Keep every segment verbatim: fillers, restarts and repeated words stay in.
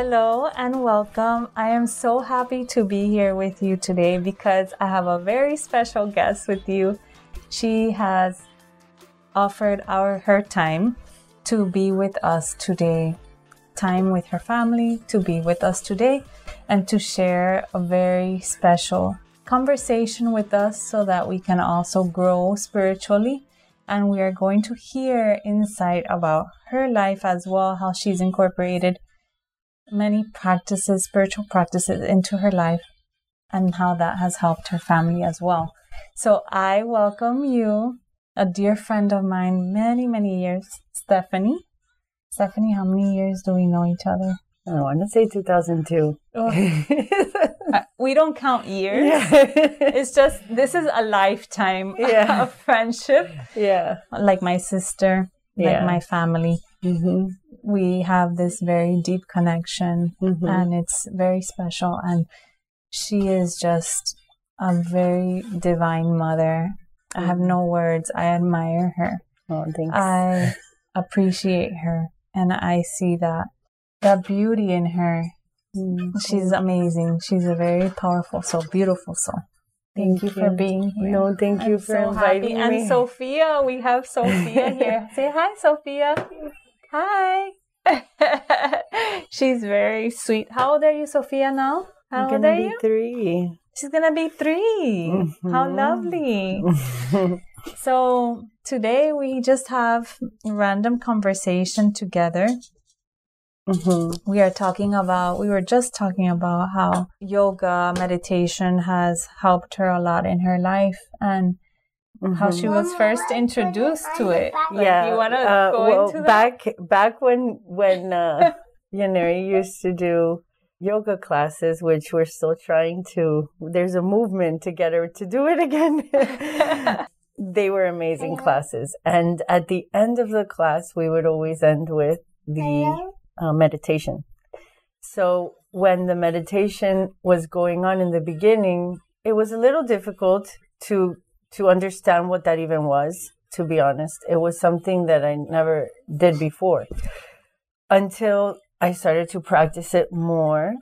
Hello and welcome. I am so happy to be here with you today because I have a very special guest with you. She has offered our her time to be with us today, time with her family, to be with us today and to share a very special conversation with us so that we can also grow spiritually. And we are going to hear insight about her life as well, how she's incorporated many practices, spiritual practices into her life and how that has helped her family as well. So I welcome you, a dear friend of mine, many, many years, Stephanie. Stephanie, how many years do we know each other? I want to say two thousand two. Oh. We don't count years. Yeah. It's just, this is a lifetime yeah. of friendship. Yeah. Like my sister, yeah. like my family. Mm-hmm. We have this very deep connection mm-hmm. and it's very special. And she is just a very divine mother. Mm-hmm. I have no words. I admire her. Oh, thanks. I appreciate her. And I see that, that beauty in her. Mm-hmm. She's amazing. She's a very powerful soul, beautiful soul. Thank, thank you for being here. No, thank you I'm for so inviting happy. me. And Sophia, we have Sophia here. Say hi, Sophia. Hi. She's very sweet. How old are you, Sophia, now? How I'm old are you? Three. She's gonna be three. Mm-hmm. How lovely. So today we just have random conversation together. Mm-hmm. We are talking about, we were just talking about how yoga, meditation has helped her a lot in her life and mm-hmm. how she was first introduced to it. Like, yeah. You want to uh, go well, into that? Back, back when, when uh, you know, you used to do yoga classes, which we're still trying to, there's a movement to get her to do it again. They were amazing Hello. classes. And at the end of the class, we would always end with the uh, meditation. So when the meditation was going on in the beginning, it was a little difficult to to understand what that even was, to be honest. It was something that I never did before until I started to practice it more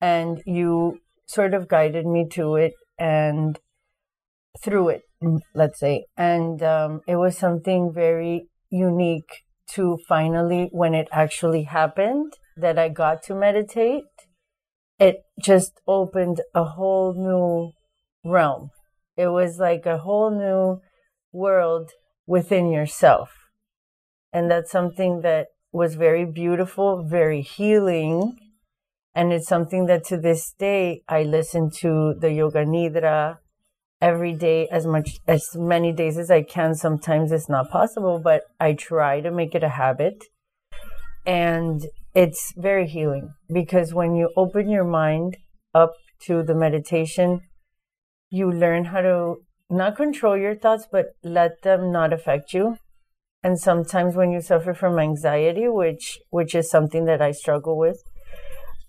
and you sort of guided me to it and through it, let's say. And um, it was something very unique to finally, when it actually happened, that I got to meditate. It just opened a whole new realm. It was like a whole new world within yourself. And that's something that was very beautiful, very healing. And it's something that to this day, I listen to the Yoga Nidra every day, as much as many days as I can. Sometimes it's not possible, but I try to make it a habit. And it's very healing because when you open your mind up to the meditation, you learn how to not control your thoughts, but let them not affect you. And sometimes when you suffer from anxiety, which which is something that I struggle with,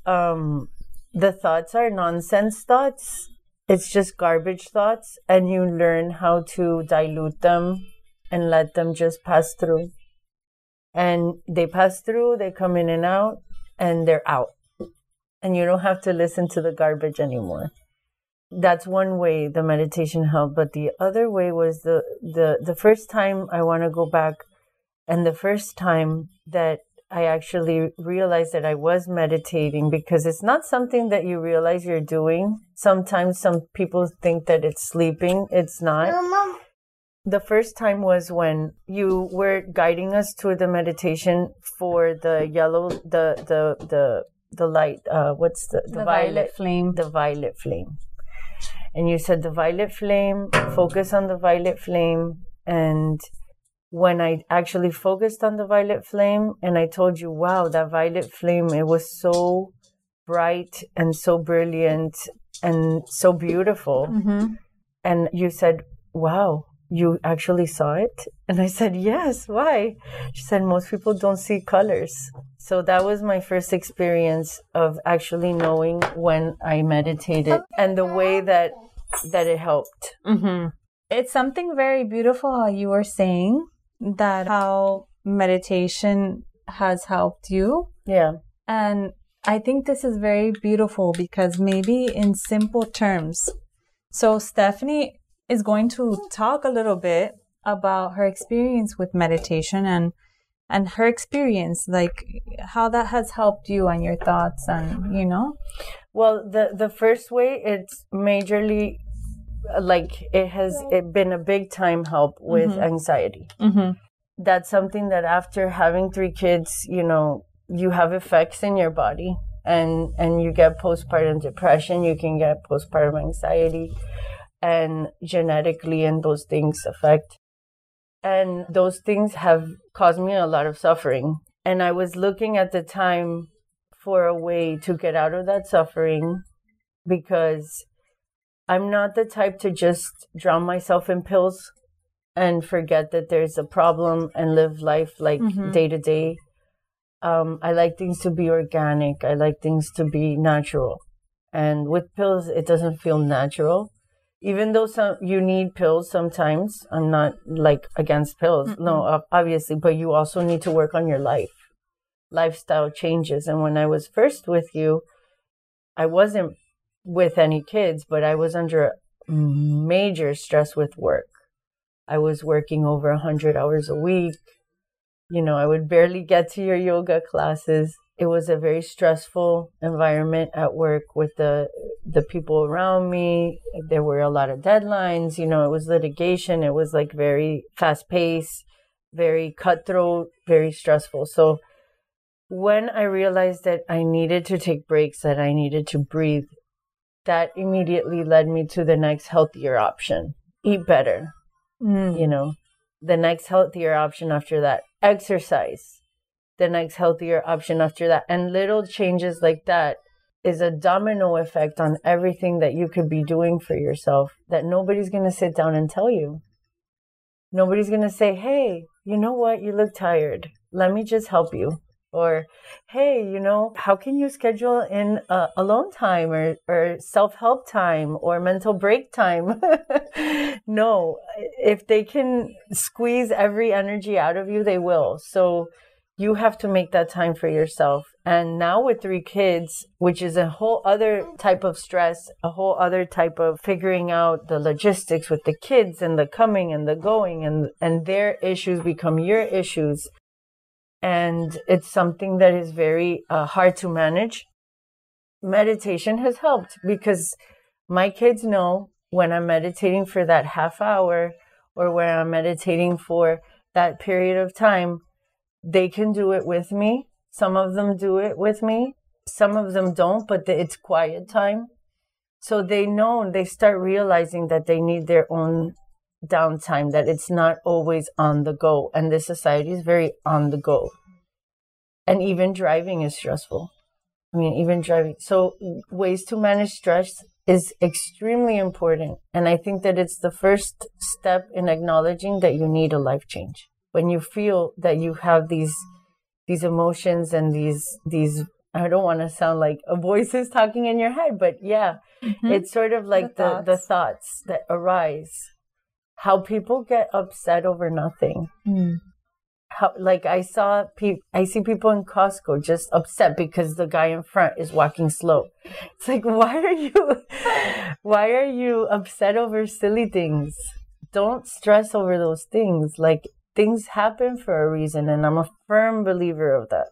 um, the thoughts are nonsense thoughts. It's just garbage thoughts. And you learn how to dilute them and let them just pass through. And they pass through, they come in and out, and they're out. And you don't have to listen to the garbage anymore. That's one way the meditation helped, but the other way was the, the, the first time I want to go back and the first time that I actually realized that I was meditating, because it's not something that you realize you're doing. Sometimes some people think that it's sleeping. It's not. Mama. The first time was when you were guiding us to the meditation for the yellow, the, the, the, the light, uh, what's the, the, the violet, violet flame, the violet flame. And you said the violet flame, focus on the violet flame. And when I actually focused on the violet flame and I told you, wow, that violet flame, it was so bright and so brilliant and so beautiful. Mm-hmm. And you said, wow, you actually saw it? And I said, yes, why? She said, most people don't see colors. So that was my first experience of actually knowing when I meditated and the way that that it helped. Mm-hmm. It's something very beautiful how you were saying that how meditation has helped you. Yeah. And I think this is very beautiful because maybe in simple terms. So Stephanie is going to talk a little bit about her experience with meditation and and her experience, like how that has helped you and your thoughts and, you know. Well, the, the first way, it's majorly like it has it been a big time help with mm-hmm. anxiety. Mm-hmm. That's something that after having three kids, you know, you have effects in your body and, and you get postpartum depression, you can get postpartum anxiety, and genetically and those things affect. And those things have caused me a lot of suffering. And I was looking at the time for a way to get out of that suffering because I'm not the type to just drown myself in pills and forget that there's a problem and live life like mm-hmm. day to day. Um, I like things to be organic. I like things to be natural. And with pills, it doesn't feel natural. Even though some you need pills sometimes, I'm not like against pills, mm-hmm. no, obviously, but you also need to work on your life. Lifestyle changes. And when I was first with you, I wasn't with any kids, but I was under major stress with work. I was working over one hundred hours a week. You know, I would barely get to your yoga classes. It was a very stressful environment at work with the the people around me. There were a lot of deadlines, you know, it was litigation. It was like very fast paced, very cutthroat, very stressful. So when I realized that I needed to take breaks, that I needed to breathe, that immediately led me to the next healthier option. Eat better, mm. you know, the next healthier option after that. Exercise, the next healthier option after that. And little changes like that is a domino effect on everything that you could be doing for yourself that nobody's going to sit down and tell you. Nobody's going to say, hey, you know what? You look tired. Let me just help you. Or, hey, you know, how can you schedule in uh, alone time or, or self-help time or mental break time? No, if they can squeeze every energy out of you, they will. So you have to make that time for yourself. And now with three kids, which is a whole other type of stress, a whole other type of figuring out the logistics with the kids and the coming and the going and, and their issues become your issues. And it's something that is very uh, hard to manage. Meditation has helped because my kids know when I'm meditating for that half hour or when I'm meditating for that period of time, they can do it with me. Some of them do it with me. Some of them don't, but it's quiet time. So they know and they start realizing that they need their own downtime, that it's not always on the go. And this society is very on the go. And even driving is stressful. I mean, even driving. So ways to manage stress is extremely important. And I think that it's the first step in acknowledging that you need a life change. When you feel that you have these these emotions and these these I don't want to sound like a voice is talking in your head, but yeah, mm-hmm. it's sort of like the thoughts. the, the thoughts that arise. How people get upset over nothing. Mm. How like I saw pe- I see people in Costco just upset because the guy in front is walking slow. It's like, why are you why are you upset over silly things? Don't stress over those things. Like, things happen for a reason, and I'm a firm believer of that.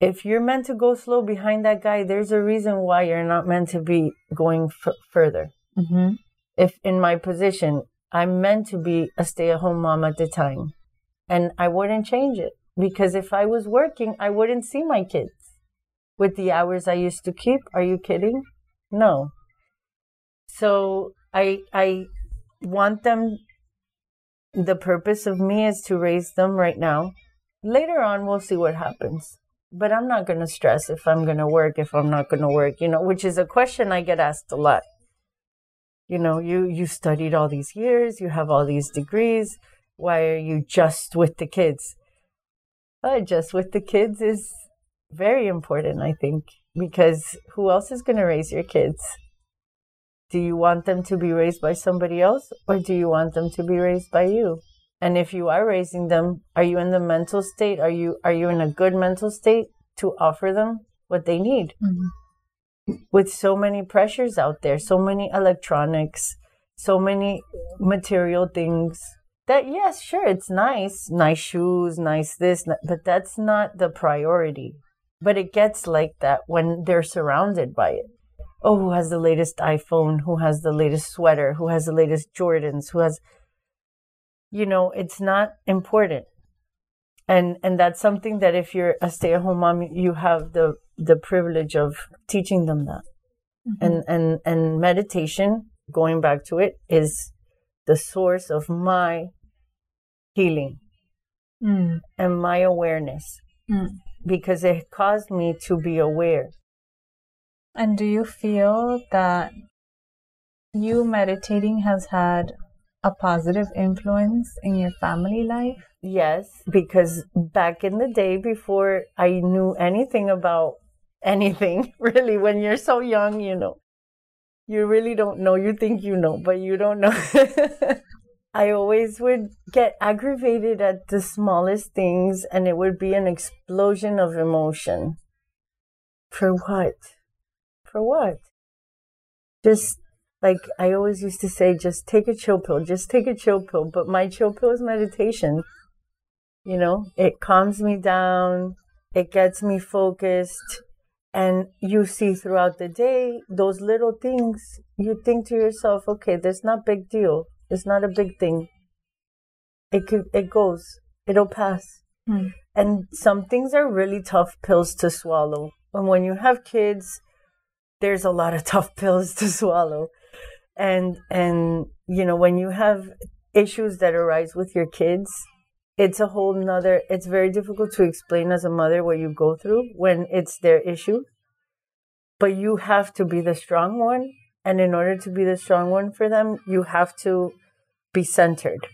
If you're meant to go slow behind that guy, there's a reason why you're not meant to be going f- further. Mm-hmm. If in my position, I'm meant to be a stay-at-home mom at the time, and I wouldn't change it because if I was working, I wouldn't see my kids with the hours I used to keep. Are you kidding? No. So I I want them. The purpose of me is to raise them right now. Later on, we'll see what happens. But I'm not going to stress if I'm going to work, if I'm not going to work, you know, which is a question I get asked a lot. You know, you, you studied all these years, you have all these degrees. Why are you just with the kids? Uh, just with the kids is very important, I think, because who else is going to raise your kids? Do you want them to be raised by somebody else, or do you want them to be raised by you? And if you are raising them, are you in the mental state? Are you are you in a good mental state to offer them what they need. Mm-hmm. With so many pressures out there, so many electronics, so many material things that, yes, sure, it's nice, nice shoes, nice this, but that's not the priority. But it gets like that when they're surrounded by it. Oh, who has the latest iPhone? Who has the latest sweater? Who has the latest Jordans? Who has, you know, it's not important. And and that's something that if you're a stay-at-home mom, you have the, the privilege of teaching them that. Mm-hmm. And, and, and meditation, going back to it, is the source of my healing mm. and my awareness. Mm. Because it caused me to be aware. And do you feel that you meditating has had a positive influence in your family life? Yes, because back in the day, before I knew anything about anything, really, when you're so young, you know, you really don't know. You think you know, but you don't know. I always would get aggravated at the smallest things, and it would be an explosion of emotion. For what? For what? Just like I always used to say, just take a chill pill, just take a chill pill. But my chill pill is meditation. You know, it calms me down, it gets me focused. And you see throughout the day, those little things, you think to yourself, okay, that's not a big deal. It's not a big thing. It could, it goes. It'll pass. Mm. And some things are really tough pills to swallow. And when you have kids, there's a lot of tough pills to swallow. And, and you know, when you have issues that arise with your kids, it's a whole nother, it's very difficult to explain as a mother what you go through when it's their issue. But you have to be the strong one. And in order to be the strong one for them, you have to be centered.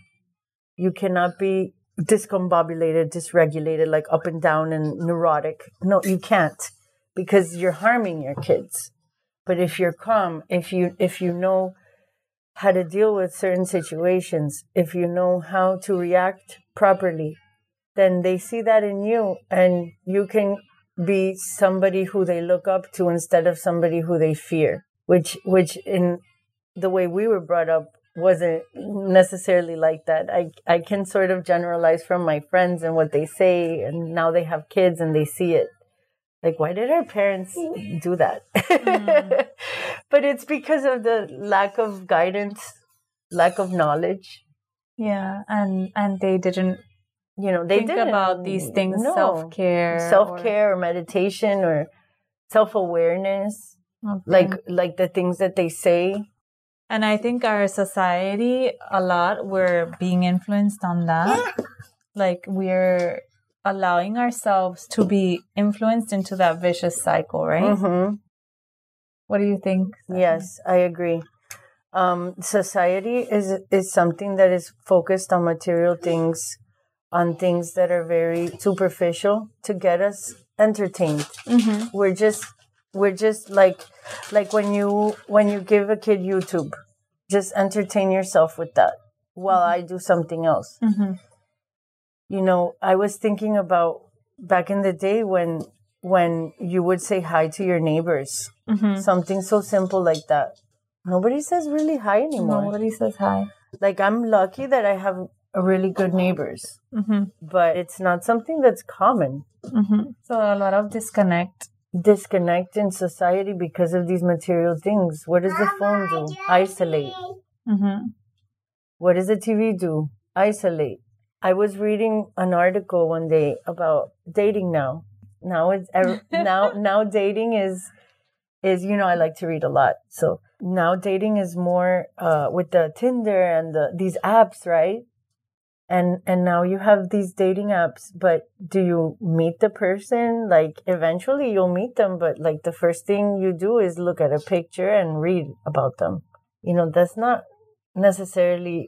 You cannot be discombobulated, dysregulated, like up and down and neurotic. No, you can't, because you're harming your kids. But if you're calm, if you if you know how to deal with certain situations, if you know how to react properly, then they see that in you, and you can be somebody who they look up to instead of somebody who they fear. Which, which in the way we were brought up wasn't necessarily like that. I, I can sort of generalize from my friends and what they say, and now they have kids and they see it. Like, why did our parents do that? Mm. But it's because of the lack of guidance, lack of knowledge. Yeah, and and they didn't, you know, they think didn't, about these things, no. self-care, self-care or, or meditation or self-awareness. Okay. Like like the things that they say. And I think our society, a lot, we're being influenced on that. Like, we're allowing ourselves to be influenced into that vicious cycle, right? Mm-hmm. What do you think? Yes, I agree. Um, society is is something that is focused on material things, on things that are very superficial to get us entertained. Mm-hmm. We're just... We're just like, like when you when you give a kid YouTube, just entertain yourself with that while I do something else. Mm-hmm. You know, I was thinking about back in the day when when you would say hi to your neighbors, mm-hmm. something so simple like that. Nobody says really hi anymore. Nobody says hi. Like, I'm lucky that I have really good neighbors, mm-hmm. but it's not something that's common. Mm-hmm. So a lot of disconnect. disconnect in society because of these material things. What does the phone do? Isolate. Mm-hmm. What does the T V do? Isolate. I was reading an article one day about dating now. Now it's now now dating is is you know, I like to read a lot. So now dating is more uh, with the Tinder and the these apps, right? And and now you have these dating apps, but do you meet the person? Like, eventually you'll meet them, but like the first thing you do is look at a picture and read about them. You know, that's not necessarily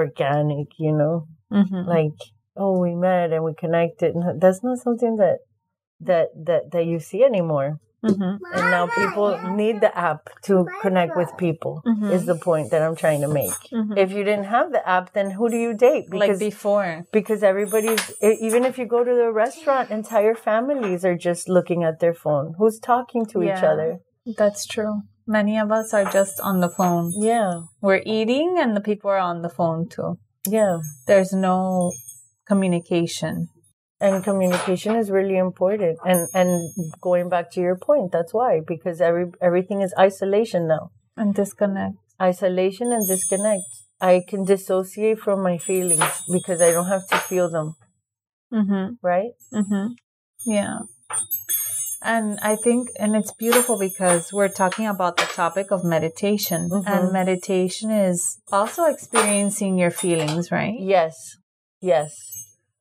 organic, you know? Mm-hmm. Like, oh, we met and we connected. That's not something that that, that, that you see anymore. Mm-hmm. And now people need the app to connect with people, mm-hmm. is the point that I'm trying to make. Mm-hmm. If you didn't have the app, then who do you date? Because, like before. Because everybody's, even if you go to the restaurant, entire families are just looking at their phone. Who's talking to yeah, each other? That's true. Many of us are just on the phone. Yeah. We're eating and the people are on the phone too. Yeah. There's no communication. And communication is really important. And and going back to your point, that's why. Because every everything is isolation now. And disconnect. Isolation and disconnect. I can dissociate from my feelings because I don't have to feel them. Mm-hmm. Right? Mm-hmm. Yeah. And I think, and it's beautiful because we're talking about the topic of meditation. Mm-hmm. And meditation is also experiencing your feelings, right? Yes. Yes.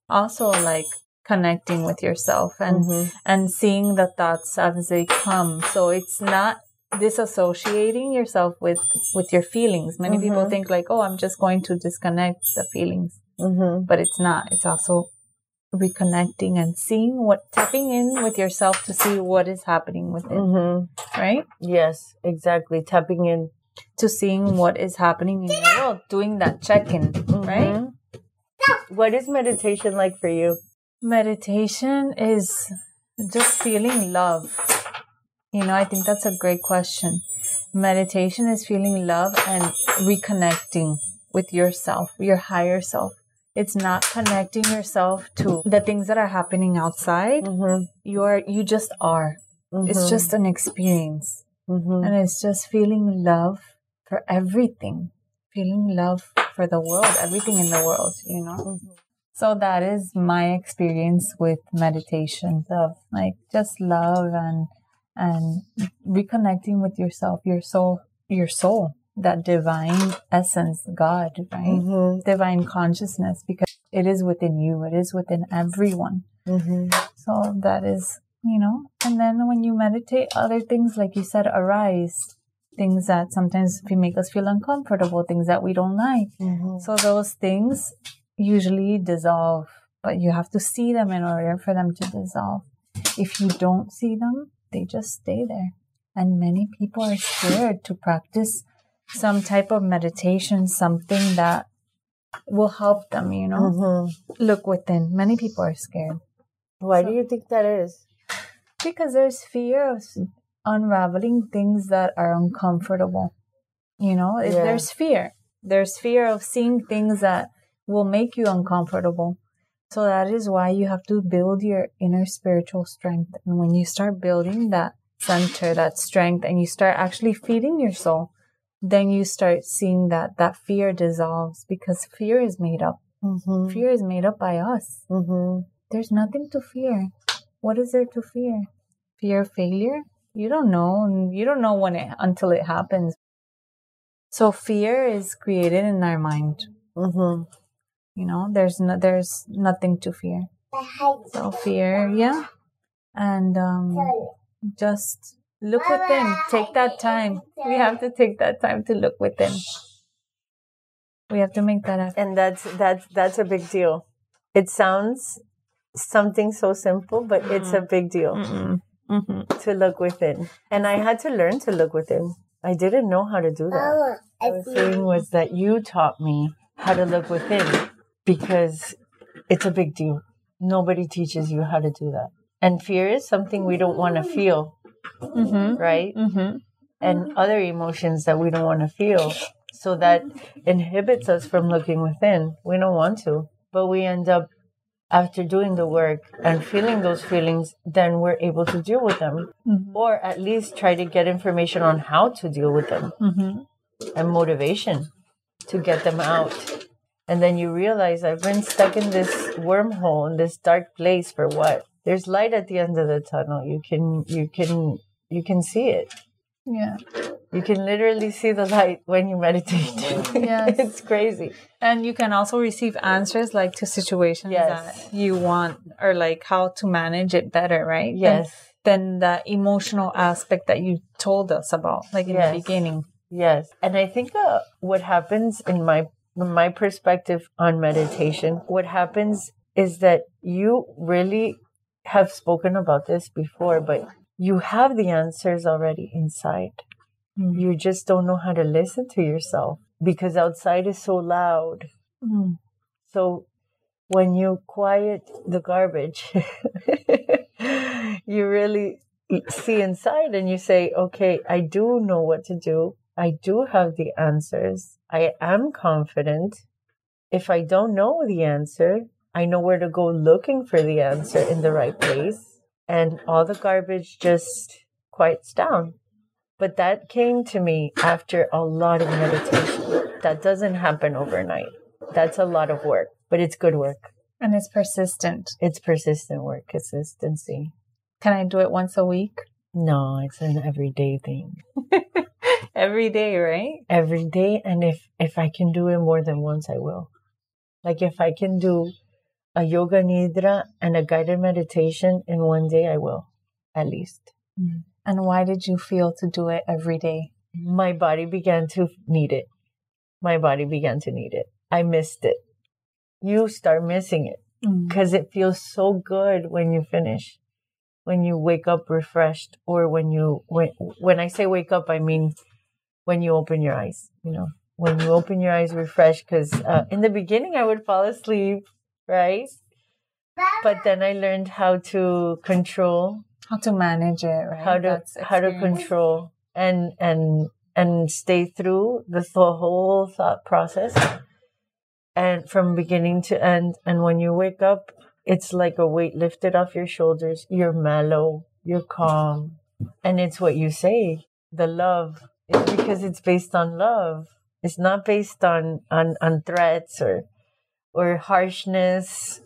Also, like, connecting with yourself and mm-hmm. and seeing the thoughts as they come. So it's not disassociating yourself with, with your feelings. Many mm-hmm. people think like, oh, I'm just going to disconnect the feelings. Mm-hmm. But it's not. It's also reconnecting and seeing what, tapping in with yourself to see what is happening within. Mm-hmm. Right? Yes, exactly. Tapping in. To seeing what is happening in your world. Doing that check-in, mm-hmm. right? What is meditation like for you? Meditation is just feeling love. You know, I think that's a great question. Meditation is feeling love and reconnecting with yourself, your higher self. It's not connecting yourself to the things that are happening outside. Mm-hmm. You are, you just are. Mm-hmm. It's just an experience. Mm-hmm. And it's just feeling love for everything. Feeling love for the world, everything in the world, you know? Mm-hmm. So that is my experience with meditation, of like just love and and reconnecting with yourself, your soul, your soul, that divine essence, God, right? Mm-hmm. Divine consciousness, because it is within you, it is within everyone. Mm-hmm. So that is, you know, and then when you meditate, other things, like you said, arise. Things that sometimes make us feel uncomfortable, things that we don't like. Mm-hmm. So those things usually dissolve, but you have to see them in order for them to dissolve. If you don't see them, they just stay there. And many people are scared to practice some type of meditation, something that will help them, you know, mm-hmm. look within. Many people are scared. Why so, do you think that is? Because there's fear of unraveling things that are uncomfortable. You know, yeah. there's fear. There's fear of seeing things that will make you uncomfortable. So that is why you have to build your inner spiritual strength. And when you start building that center, that strength, and you start actually feeding your soul, then you start seeing that that fear dissolves, because fear is made up. Mm-hmm. Fear is made up by us. Mm-hmm. There's nothing to fear. What is there to fear? Fear of failure? You don't know. You don't know when it, until it happens. So fear is created in our mind. Mm-hmm. You know, there's no, there's nothing to fear. So fear, yeah. And um, just look within. Take that time. We have to take that time to look within. We have to make that effort. And that's that's that's a big deal. It sounds something so simple, but mm-hmm. it's a big deal. Mm-hmm. Mm-hmm. To look within. And I had to learn to look within. I didn't know how to do that. Oh, the thing was that you taught me how to look within, because it's a big deal. Nobody teaches you how to do that. And fear is something we don't want to feel, mm-hmm. right? Mm-hmm. And other emotions that we don't want to feel. So that inhibits us from looking within. We don't want to. But we end up, after doing the work and feeling those feelings, then we're able to deal with them, mm-hmm. or at least try to get information on how to deal with them, mm-hmm. and motivation to get them out. And then you realize, I've been stuck in this wormhole, in this dark place for what? There's light at the end of the tunnel. You can, you can, you can see it. Yeah. You can literally see the light when you meditate. Yes. It's crazy. And you can also receive answers, like, to situations yes. that you want, or like how to manage it better, right? Yes. Than, than the emotional aspect that you told us about, like in yes. the beginning. Yes. And I think uh, what happens in my, in my perspective on meditation, what happens is that you really have spoken about this before, but you have the answers already inside. Mm. You just don't know how to listen to yourself because outside is so loud. Mm. So when you quiet the garbage, you really see inside and you say, okay, I do know what to do. I do have the answers. I am confident. If I don't know the answer, I know where to go looking for the answer in the right place. And all the garbage just quiets down. But that came to me after a lot of meditation. That doesn't happen overnight. That's a lot of work, but it's good work. And it's persistent. It's persistent work, consistency. Can I do it once a week? No, it's an everyday thing. Every day, right? Every day. And if, if I can do it more than once, I will. Like if I can do a yoga nidra and a guided meditation in one day, I will, at least. Mm. And why did you feel to do it every day? My body began to need it. My body began to need it. I missed it. You start missing it because mm. it feels so good when you finish, when you wake up refreshed, or when you, when, when I say wake up, I mean when you open your eyes, you know, when you open your eyes refreshed, because uh, in the beginning I would fall asleep, right? But then I learned how to control. How to manage it, right? How to, how to control and, and, and stay through the th- whole thought process. And from beginning to end, and when you wake up, it's like a weight lifted off your shoulders. You're mellow, you're calm. And it's what you say, the love. It's because it's based on love. It's not based on, on, on threats or or harshness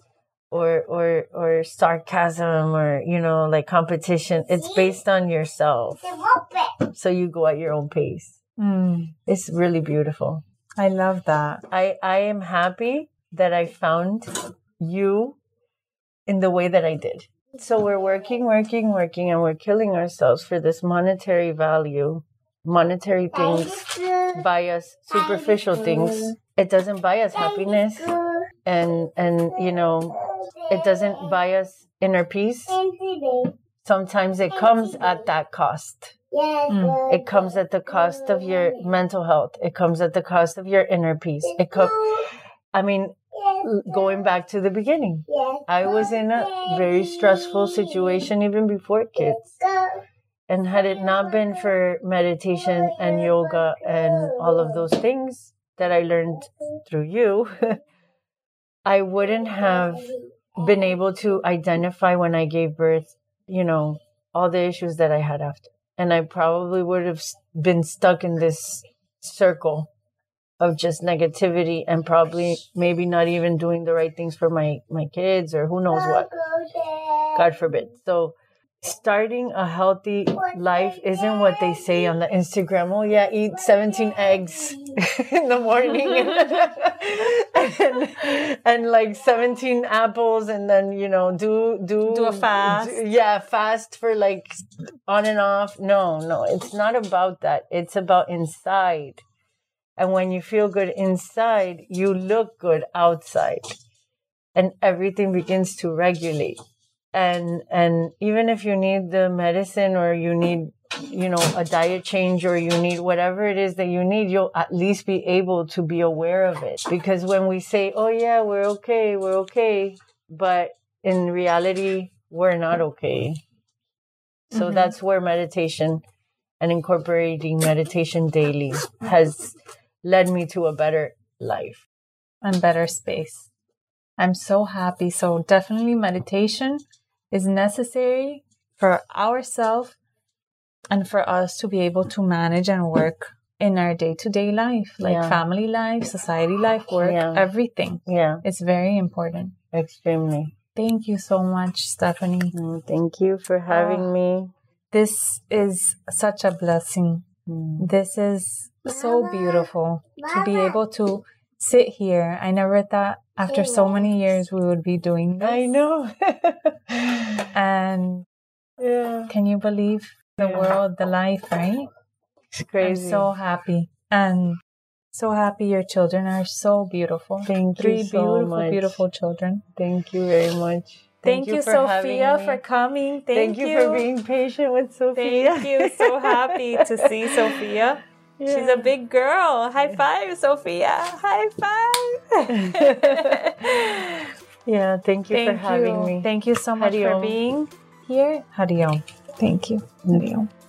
or, or or sarcasm or, you know, like competition. It's based on yourself. So you go at your own pace. Mm. It's really beautiful. I love that. I, I am happy that I found you in the way that I did. So we're working, working, working, and we're killing ourselves for this monetary value, monetary things, buy us superficial things. It doesn't buy us happiness. And, and you know, it doesn't buy us inner peace. Sometimes it comes at that cost. Mm. It comes at the cost of your mental health. It comes at the cost of your inner peace. It co- I mean, going back to the beginning, I was in a very stressful situation even before kids. And had it not been for meditation and yoga and all of those things that I learned through you, I wouldn't have been able to identify when I gave birth, you know, all the issues that I had after. And I probably would have been stuck in this circle of just negativity and probably maybe not even doing the right things for my, my kids or who knows what. God forbid. So starting a healthy life isn't what they say on the Instagram. Oh, yeah, eat seventeen eggs in the morning and, and like seventeen apples and then, you know, do, do, do a fast. Do, yeah, fast for like on and off. No, no, it's not about that. It's about inside. And when you feel good inside, you look good outside. And everything begins to regulate. And and even if you need the medicine or you need, you know, a diet change or you need whatever it is that you need, you'll at least be able to be aware of it. Because when we say, oh, yeah, we're okay, we're okay. But in reality, we're not okay. So mm-hmm. that's where meditation and incorporating meditation daily has led me to a better life. And better space. I'm so happy. So definitely meditation is necessary for ourselves and for us to be able to manage and work in our day-to-day life, like yeah. family life, society life, work, yeah. everything. Yeah. It's very important. Extremely. Thank you so much, Stephanie. Mm, thank you for having uh, me. This is such a blessing. Mm. This is Mama, so beautiful Mama. to be able to sit here. I never thought after so many years we would be doing this. I know. And yeah. can you believe the yeah. world, the life, right? It's crazy. I'm so happy. And so happy your children are so beautiful. Thank Three you so beautiful, much. Beautiful children. Thank you very much. Thank, Thank you, you for Sophia, for coming. Thank, Thank you. you for being patient with Sophia. Thank you. So happy to see Sophia. Yeah. She's a big girl. High five, Sophia. High five. Yeah, thank you thank for having you. me. Thank you so much Harion. for being here. Harion. Thank you. Harion.